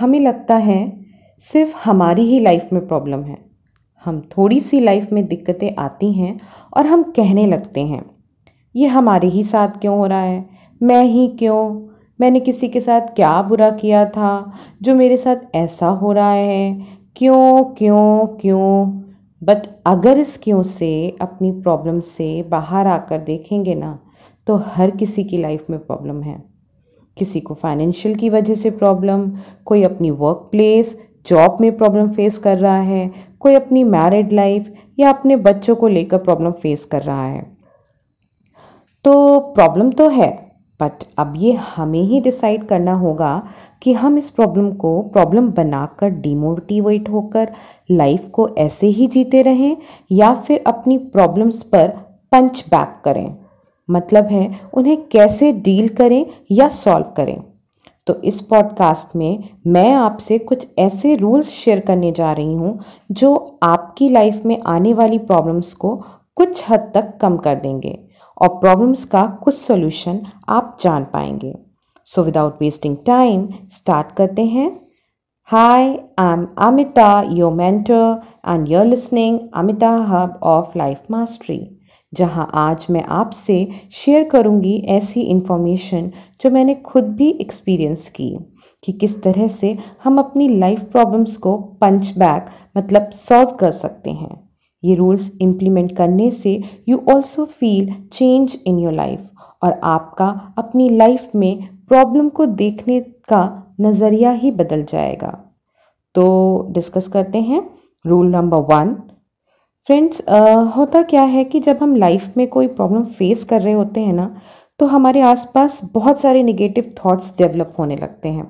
हमें लगता है सिर्फ हमारी ही लाइफ में प्रॉब्लम है, हम थोड़ी सी लाइफ में दिक्कतें आती हैं और हम कहने लगते हैं ये हमारे ही साथ क्यों हो रहा है, मैं ही क्यों, मैंने किसी के साथ क्या बुरा किया था जो मेरे साथ ऐसा हो रहा है, क्यों क्यों क्यों। बट अगर इस क्यों से, अपनी प्रॉब्लम से बाहर आकर देखेंगे ना, तो हर किसी की लाइफ में प्रॉब्लम है। किसी को फाइनेंशियल की वजह से प्रॉब्लम, कोई अपनी वर्क प्लेस जॉब में प्रॉब्लम फेस कर रहा है, कोई अपनी मैरिड लाइफ या अपने बच्चों को लेकर प्रॉब्लम फेस कर रहा है। तो प्रॉब्लम तो है, बट अब ये हमें ही डिसाइड करना होगा कि हम इस प्रॉब्लम को प्रॉब्लम बनाकर डिमोटिवेट होकर लाइफ को ऐसे ही जीते रहें या फिर अपनी प्रॉब्लम्स पर पंच बैक करें, मतलब है उन्हें कैसे डील करें या सॉल्व करें। तो इस पॉडकास्ट में मैं आपसे कुछ ऐसे रूल्स शेयर करने जा रही हूँ जो आपकी लाइफ में आने वाली प्रॉब्लम्स को कुछ हद तक कम कर देंगे और प्रॉब्लम्स का कुछ सॉल्यूशन आप जान पाएंगे। So without wasting time start करते हैं। Hi, I am Amita, your mentor, and you are listening Amita hub of life mastery, जहां आज मैं आपसे शेयर करूंगी ऐसी इन्फॉर्मेशन जो मैंने खुद भी एक्सपीरियंस की कि किस तरह से हम अपनी लाइफ प्रॉब्लम्स को पंच बैक मतलब सॉल्व कर सकते हैं। ये रूल्स इम्प्लीमेंट करने से you also feel change in your life और आपका अपनी लाइफ में प्रॉब्लम को देखने का नज़रिया ही बदल जाएगा। तो डिस्कस करते हैं रूल नंबर 1। फ्रेंड्स, होता क्या है कि जब हम लाइफ में कोई प्रॉब्लम फेस कर रहे होते हैं ना, तो हमारे आसपास बहुत सारे नेगेटिव थॉट्स डेवलप होने लगते हैं।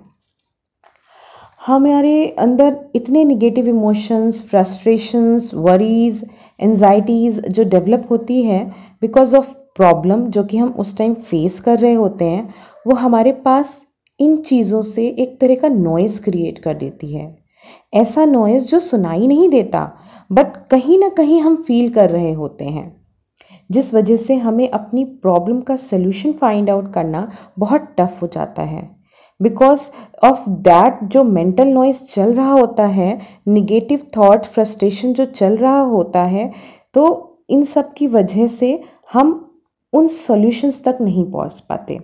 हमारे अंदर इतने negative emotions, frustrations, worries, anxieties जो डेवलप होती है बिकॉज ऑफ प्रॉब्लम जो कि हम उस टाइम फेस कर रहे होते हैं, वो हमारे पास इन चीज़ों से एक तरह का नॉइज़ क्रिएट कर देती है। ऐसा नॉइज़ जो सुनाई नहीं देता बट कहीं ना कहीं हम फील कर रहे होते हैं, जिस वजह से हमें अपनी प्रॉब्लम का सल्यूशन फाइंड आउट करना बहुत टफ हो जाता है। बिकॉज ऑफ दैट जो मेंटल नॉइज़ चल रहा होता है, निगेटिव थॉट, फ्रस्ट्रेशन जो चल रहा होता है, तो इन सब की वजह से हम उन सॉल्यूशंस तक नहीं पहुंच पाते।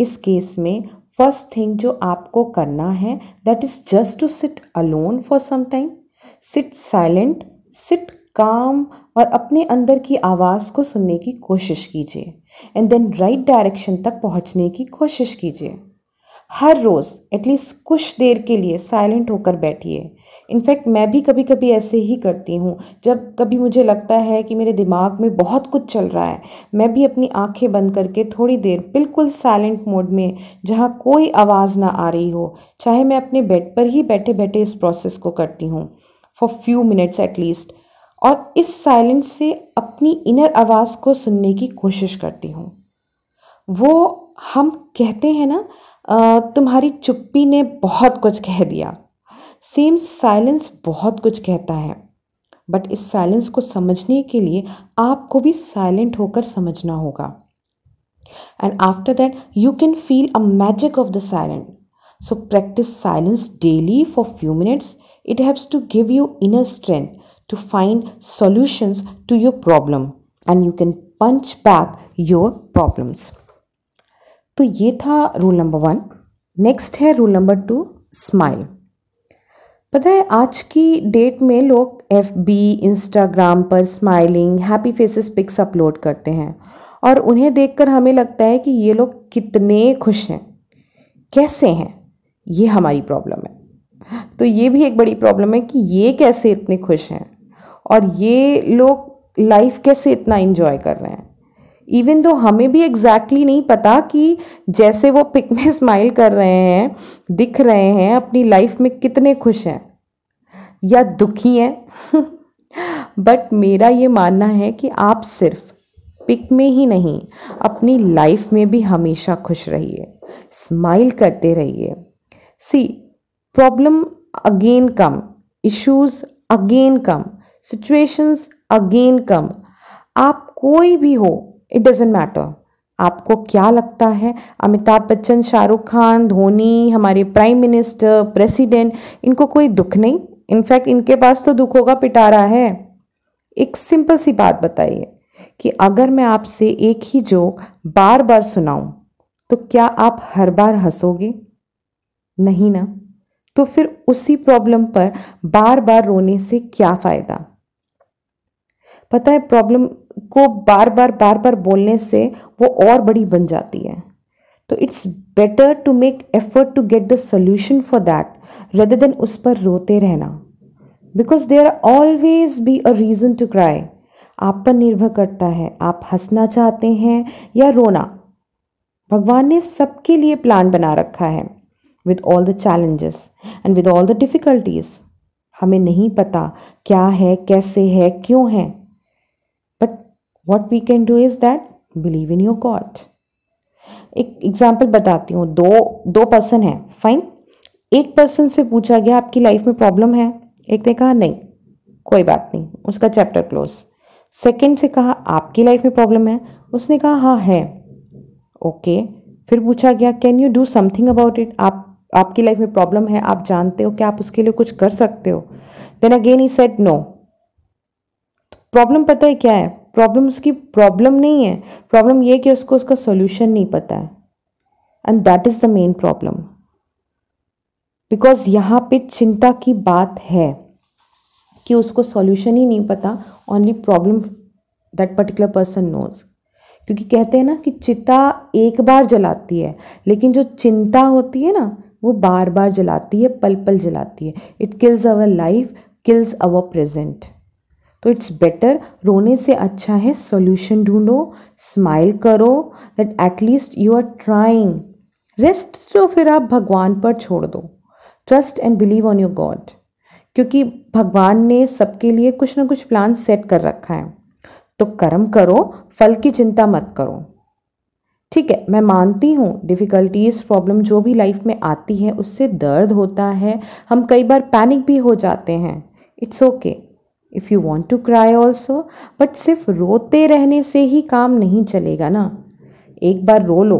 इस केस में फर्स्ट थिंग जो आपको करना है, that is just to sit alone for some time, sit silent, sit calm, और अपने अंदर की आवाज़ को सुनने की कोशिश कीजिए एंड देन राइट डायरेक्शन तक पहुंचने की कोशिश कीजिए। हर रोज़ एटलीस्ट कुछ देर के लिए साइलेंट होकर बैठिए। इनफैक्ट मैं भी कभी कभी ऐसे ही करती हूँ। जब कभी मुझे लगता है कि मेरे दिमाग में बहुत कुछ चल रहा है, मैं भी अपनी आंखें बंद करके थोड़ी देर बिल्कुल साइलेंट मोड में, जहाँ कोई आवाज़ ना आ रही हो, चाहे मैं अपने बेड पर ही बैठे बैठे इस प्रोसेस को करती हूँ फॉर फ्यू मिनट्स एटलीस्ट, और इस साइलेंस से अपनी इनर आवाज़ को सुनने की कोशिश करती हूँ। वो हम कहते हैं ना, तुम्हारी चुप्पी ने बहुत कुछ कह दिया, सेम साइलेंस बहुत कुछ कहता है। बट इस साइलेंस को समझने के लिए आपको भी साइलेंट होकर समझना होगा। And after that you can feel a magic of the silent. So practice silence daily for few minutes, it helps to give you inner strength to find solutions to your problem and you can punch back your problems. तो ये था rule number 1। Next है rule number 2, smile. पता है आज की date में लोग FB, इंस्टाग्राम पर smiling, happy faces pics upload करते हैं और उन्हें देखकर हमें लगता है कि ये लोग कितने खुश हैं, कैसे हैं। ये हमारी प्रॉब्लम है। तो ये भी एक बड़ी प्रॉब्लम है कि ये कैसे इतने खुश हैं और ये लोग लाइफ कैसे इतना एंजॉय कर रहे हैं। इवन दो हमें भी एग्जैक्टली नहीं पता कि जैसे वो पिक में स्माइल कर रहे हैं, दिख रहे हैं, अपनी लाइफ में कितने खुश हैं या दुखी हैं। बट मेरा ये मानना है कि आप सिर्फ पिक में ही नहीं, अपनी लाइफ में भी हमेशा खुश रहिए, स्माइल करते रहिए। See, problem again come, issues again come, situations again come. आप कोई भी हो, इट डजेंट मैटर, आपको क्या लगता है अमिताभ बच्चन, शाहरुख खान, धोनी, हमारे प्राइम मिनिस्टर, प्रेसिडेंट, इनको कोई दुख नहीं? इनफैक्ट इनके पास तो दुखों का पिटारा है। एक सिंपल सी बात बताइए कि अगर मैं आपसे एक ही जोक बार बार सुनाऊं तो क्या आप हर बार हंसोगे? नहीं ना। तो फिर उसी प्रॉब्लम पर बार बार रोने से क्या फ़ायदा? पता है, प्रॉब्लम को बार बार बोलने से वो और बड़ी बन जाती है। तो it's better to make effort to get the solution for that rather than उस पर रोते रहना, because there always be a reason to cry. आप पर निर्भर करता है आप हंसना चाहते हैं या रोना। भगवान ने सबके लिए प्लान बना रखा है, with all the challenges and with all the difficulties. हमें नहीं पता क्या है, कैसे है, क्यों है, but what we can do is that believe in your God. एक एग्जाम्पल बताती हूँ। दो पर्सन हैं, फाइन। एक पर्सन से पूछा गया आपकी लाइफ में प्रॉब्लम है, एक ने कहा नहीं, कोई बात नहीं, उसका चैप्टर क्लोज। सेकेंड से कहा आपकी लाइफ में प्रॉब्लम है, उसने कहा हाँ है, ओके। फिर पूछा गया can you do something about it, आपकी लाइफ में प्रॉब्लम है, आप जानते हो, क्या आप उसके लिए कुछ कर सकते हो? Then again he said no. Problem पता है क्या है? प्रॉब्लम उसकी प्रॉब्लम नहीं है, प्रॉब्लम ये कि उसको उसका सॉल्यूशन नहीं पता है, and that is the main problem, because यहाँ पे चिंता की बात है कि उसको सॉल्यूशन ही नहीं पता, only problem that particular person knows. क्योंकि कहते हैं ना कि चिता एक बार जलाती है, लेकिन जो चिंता होती है ना वो बार बार जलाती है, पल पल जलाती है। It kills our life, kills our present. तो इट्स बेटर, रोने से अच्छा है सॉल्यूशन ढूंढो, स्माइल करो, that at least you are trying. Rest तो फिर आप भगवान पर छोड़ दो, trust and believe on your God, क्योंकि भगवान ने सबके लिए कुछ ना कुछ प्लान सेट कर रखा है। तो कर्म करो, फल की चिंता मत करो। ठीक है, मैं मानती हूँ डिफ़िकल्टीज, प्रॉब्लम जो भी लाइफ में आती है उससे दर्द होता है, हम कई बार पैनिक भी हो जाते हैं। It's okay if you want to cry also, but सिर्फ रोते रहने से ही काम नहीं चलेगा ना। एक बार रो लो,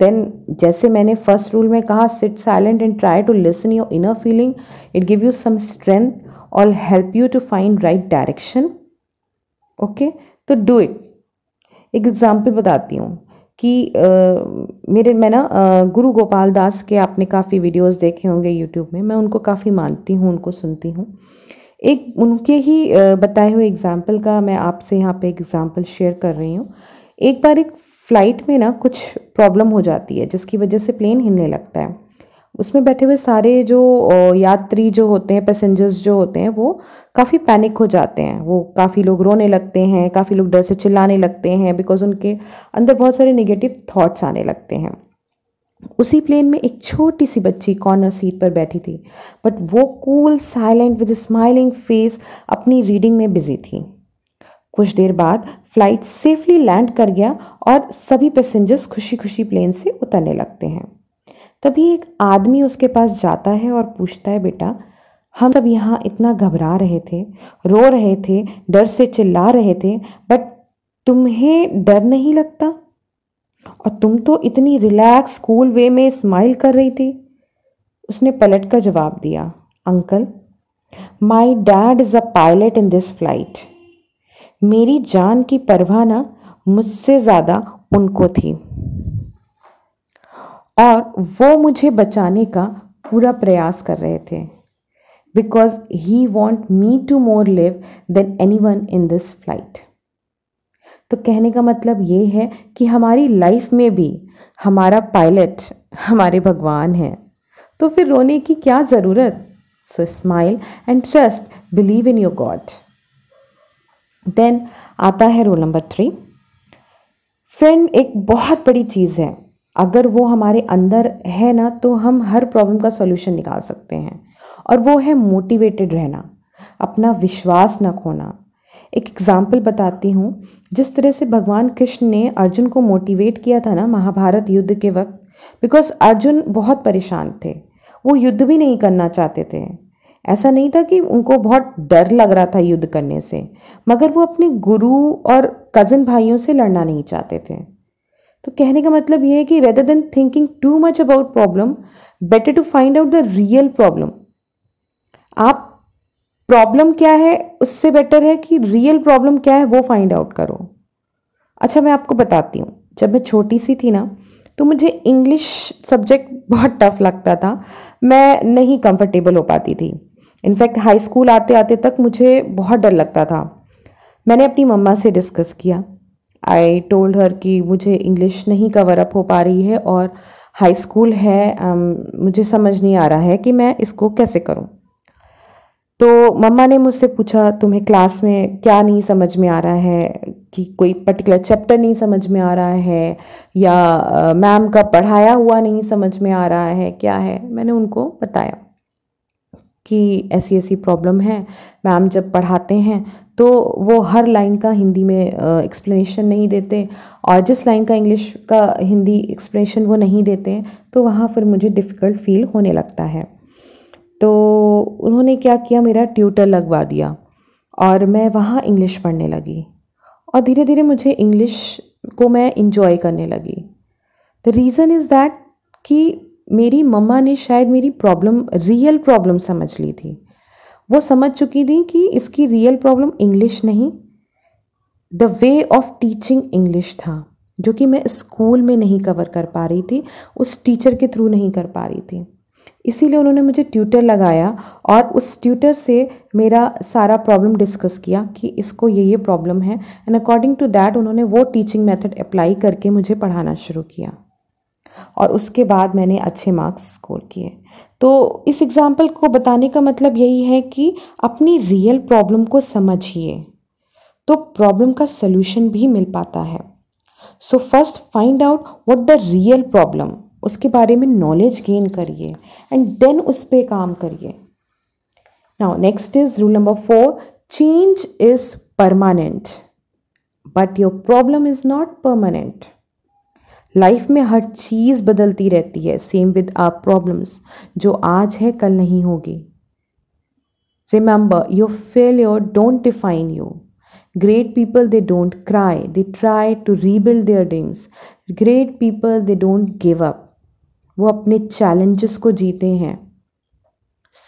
देन जैसे मैंने फर्स्ट रूल में कहा, sit silent and try to listen your inner feeling. It give you some strength और help you to find right direction. Okay, तो डू इट। एक एग्ज़ाम्पल बताती हूँ कि मैं गुरु गोपाल दास के आपने काफ़ी वीडियोस देखे होंगे यूट्यूब में, मैं उनको काफ़ी मानती हूँ, उनको सुनती हूँ। एक उनके ही बताए हुए एग्ज़ाम्पल का मैं आपसे यहाँ पे एक एग्ज़ाम्पल शेयर कर रही हूँ। एक बार एक फ़्लाइट में ना कुछ प्रॉब्लम हो जाती है जिसकी वजह से प्लेन हिलने लगता है। उसमें बैठे हुए सारे जो यात्री जो होते हैं, पैसेंजर्स जो होते हैं, वो काफ़ी पैनिक हो जाते हैं। वो काफ़ी लोग रोने लगते हैं, काफ़ी लोग डर से चिल्लाने लगते हैं, बिकॉज उनके अंदर बहुत सारे नेगेटिव थॉट्स आने लगते हैं। उसी प्लेन में एक छोटी सी बच्ची कॉर्नर सीट पर बैठी थी, बट वो cool, silent, with smiling face अपनी रीडिंग में बिजी थी। कुछ देर बाद फ्लाइट सेफली लैंड कर गया और सभी पैसेंजर्स खुशी खुशी प्लेन से उतरने लगते हैं। तभी एक आदमी उसके पास जाता है और पूछता है, बेटा हम सब यहाँ इतना घबरा रहे थे, रो रहे थे, डर से चिल्ला रहे थे, बट तुम्हें डर नहीं लगता? और तुम तो इतनी रिलैक्स कूल वे में स्माइल कर रही थी। उसने पलट कर जवाब दिया, uncle my dad is a pilot in this flight. मेरी जान की परवाह ना मुझसे ज़्यादा उनको थी और वो मुझे बचाने का पूरा प्रयास कर रहे थे, because he want me to more live than anyone in this flight. तो कहने का मतलब ये है कि हमारी लाइफ में भी हमारा पायलट हमारे भगवान है, तो फिर रोने की क्या ज़रूरत। So smile and trust, believe in your God. Then आता है रोल नंबर 3। फ्रेंड, एक बहुत बड़ी चीज़ है, अगर वो हमारे अंदर है ना तो हम हर प्रॉब्लम का सॉल्यूशन निकाल सकते हैं, और वो है मोटिवेटेड रहना, अपना विश्वास ना खोना। एक एग्ज़ाम्पल बताती हूँ। जिस तरह से भगवान कृष्ण ने अर्जुन को मोटिवेट किया था ना महाभारत युद्ध के वक्त, बिकॉज अर्जुन बहुत परेशान थे, वो युद्ध भी नहीं करना चाहते थे। ऐसा नहीं था कि उनको बहुत डर लग रहा था युद्ध करने से, मगर वो अपने गुरु और कज़न भाइयों से लड़ना नहीं चाहते थे। तो कहने का मतलब ये है कि rather than thinking too much about problem, better to find out the real problem. आप प्रॉब्लम क्या है उससे बेटर है कि रियल प्रॉब्लम क्या है वो फाइंड आउट करो. अच्छा मैं आपको बताती हूँ, जब मैं छोटी सी थी ना तो मुझे इंग्लिश सब्जेक्ट बहुत टफ लगता था, मैं नहीं कंफर्टेबल हो पाती थी. इनफैक्ट हाई स्कूल आते आते तक मुझे बहुत डर लगता था. मैंने अपनी मम्मा से डिस्कस किया. आई टोल्ड हर कि मुझे इंग्लिश नहीं कवर अप हो पा रही है और हाई स्कूल है, मुझे समझ नहीं आ रहा है कि मैं इसको कैसे करूं. तो मम्मा ने मुझसे पूछा तुम्हें क्लास में क्या नहीं समझ में आ रहा है, कि कोई पर्टिकुलर चैप्टर नहीं समझ में आ रहा है या मैम का पढ़ाया हुआ नहीं समझ में आ रहा है, क्या है. मैंने उनको बताया कि ऐसी ऐसी प्रॉब्लम है, मैम जब पढ़ाते हैं तो वो हर लाइन का हिंदी में एक्सप्लेनेशन नहीं देते और जिस लाइन का इंग्लिश का हिंदी एक्सप्लेनेशन वो नहीं देते तो वहाँ फिर मुझे डिफ़िकल्ट फील होने लगता है. तो उन्होंने क्या किया, मेरा ट्यूटर लगवा दिया और मैं वहाँ इंग्लिश पढ़ने लगी और धीरे धीरे मुझे इंग्लिश को मैं इंजॉय करने लगी. द रीज़न इज़ दैट कि मेरी मम्मा ने शायद मेरी प्रॉब्लम रियल प्रॉब्लम समझ ली थी. वो समझ चुकी थी कि इसकी रियल प्रॉब्लम इंग्लिश नहीं, the way of teaching English था, जो कि मैं स्कूल में नहीं कवर कर पा रही थी, उस टीचर के थ्रू नहीं कर पा रही थी. इसीलिए उन्होंने मुझे ट्यूटर लगाया और उस ट्यूटर से मेरा सारा प्रॉब्लम डिस्कस किया कि इसको ये प्रॉब्लम है, एंड अकॉर्डिंग टू दैट उन्होंने वो टीचिंग मेथड अप्लाई करके मुझे पढ़ाना शुरू किया और उसके बाद मैंने अच्छे मार्क्स स्कोर किए. तो इस एग्ज़ाम्पल को बताने का मतलब यही है कि अपनी रियल प्रॉब्लम को समझिए तो प्रॉब्लम का सलूशन भी मिल पाता है. So first find out what the real problem, उसके बारे में नॉलेज गेन करिए एंड देन उस पे काम करिए. Now next is rule number 4, change is permanent but your problem is not permanent. Life में हर चीज़ बदलती रहती है, सेम विद आवर प्रॉब्लम्स, जो आज है कल नहीं होगी. Remember your failure don't define you. Great people they don't cry, they try to rebuild their dreams. Great people they don't give up, वो अपने चैलेंजेस को जीते हैं.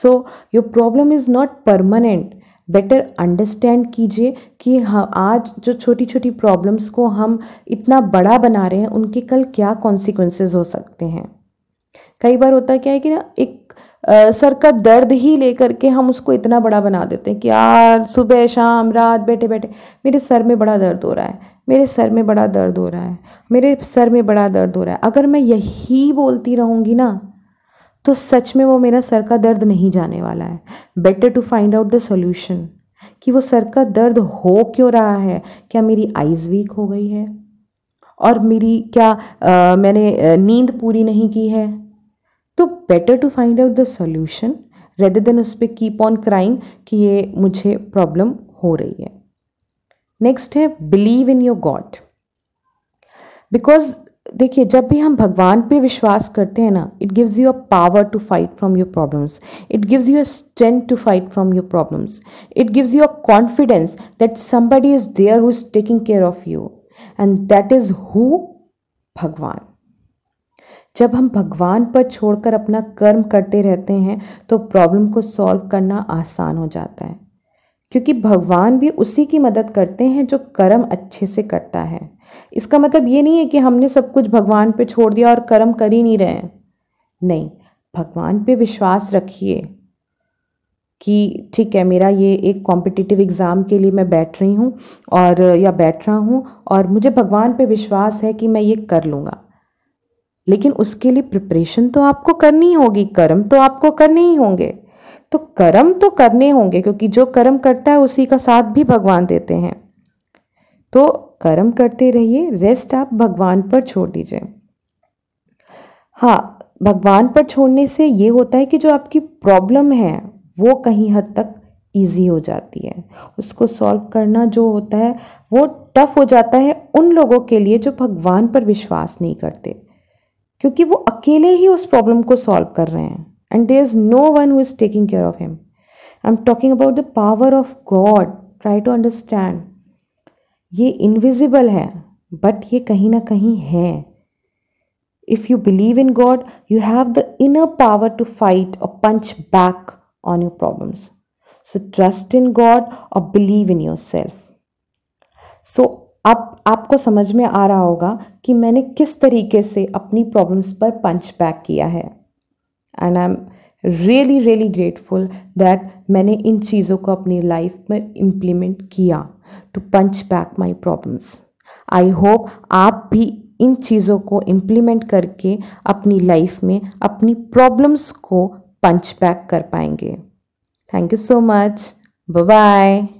So your problem is not permanent, better understand कीजिए कि हम आज जो छोटी छोटी प्रॉब्लम्स को हम इतना बड़ा बना रहे हैं उनके कल क्या कॉन्सिक्वेंसेस हो सकते हैं. कई बार होता क्या है कि ना एक सर का दर्द ही लेकर के हम उसको इतना बड़ा बना देते हैं कि यार सुबह शाम रात बैठे बैठे मेरे सर में बड़ा दर्द हो रहा है, मेरे सर में बड़ा दर्द हो रहा है, मेरे सर में बड़ा दर्द हो रहा है. अगर मैं यही बोलती रहूँगी ना तो सच में वो मेरा सर का दर्द नहीं जाने वाला है. Better to find out the solution कि वो सर का दर्द हो क्यों रहा है. क्या मेरी आइज़ वीक हो गई है और मेरी क्या मैंने नींद पूरी नहीं की है. तो better to find out the solution rather than उस पर कीप ऑन क्राइंग कि ये मुझे प्रॉब्लम हो रही है. नेक्स्ट है believe in your God, because देखिए जब भी हम भगवान पे विश्वास करते हैं ना, it gives you a power to fight from your problems, it gives you a strength to fight from your problems, it gives you a confidence that somebody is there who is taking care of you, and that is who, भगवान. जब हम भगवान पर छोड़कर अपना कर्म करते रहते हैं तो प्रॉब्लम को सॉल्व करना आसान हो जाता है, क्योंकि भगवान भी उसी की मदद करते हैं जो कर्म अच्छे से करता है. इसका मतलब ये नहीं है कि हमने सब कुछ भगवान पे छोड़ दिया और कर्म कर ही नहीं रहे हैं. नहीं, भगवान पे विश्वास रखिए कि ठीक है मेरा ये एक कॉम्पिटिटिव एग्ज़ाम के लिए मैं बैठ रही हूँ और या बैठ रहा हूँ और मुझे भगवान पे विश्वास है कि मैं ये कर लूँगा. लेकिन उसके लिए प्रिपरेशन तो आपको करनी होगी, कर्म तो आपको करने ही होंगे. तो कर्म तो करने होंगे क्योंकि जो कर्म करता है उसी का साथ भी भगवान देते हैं. तो कर्म करते रहिए, रेस्ट आप भगवान पर छोड़ दीजिए. हाँ, भगवान पर छोड़ने से ये होता है कि जो आपकी प्रॉब्लम है वो कहीं हद तक इजी हो जाती है. उसको सॉल्व करना जो होता है वो टफ हो जाता है उन लोगों के लिए जो भगवान पर विश्वास नहीं करते, क्योंकि वो अकेले ही उस प्रॉब्लम को सॉल्व कर रहे हैं. And there is no one who is taking care of him. I'm talking about the power of God. Try to understand. ये invisible है. बट ये कहीं ना कहीं है. If you believe in God you have the inner power to fight और punch back on your problems. So trust in God और believe in yourself. So आपको समझ में आ रहा होगा कि मैंने किस तरीके से अपनी प्रॉब्लम्स पर पंच बैक किया है. And I am really really grateful that मैंने इन चीज़ों को अपनी लाइफ में इम्प्लीमेंट किया to punch back my problems. I hope आप भी इन चीज़ों को इम्प्लीमेंट करके अपनी लाइफ में अपनी प्रॉब्लम्स को पंच बैक कर पाएंगे. Thank you so much. Bye bye.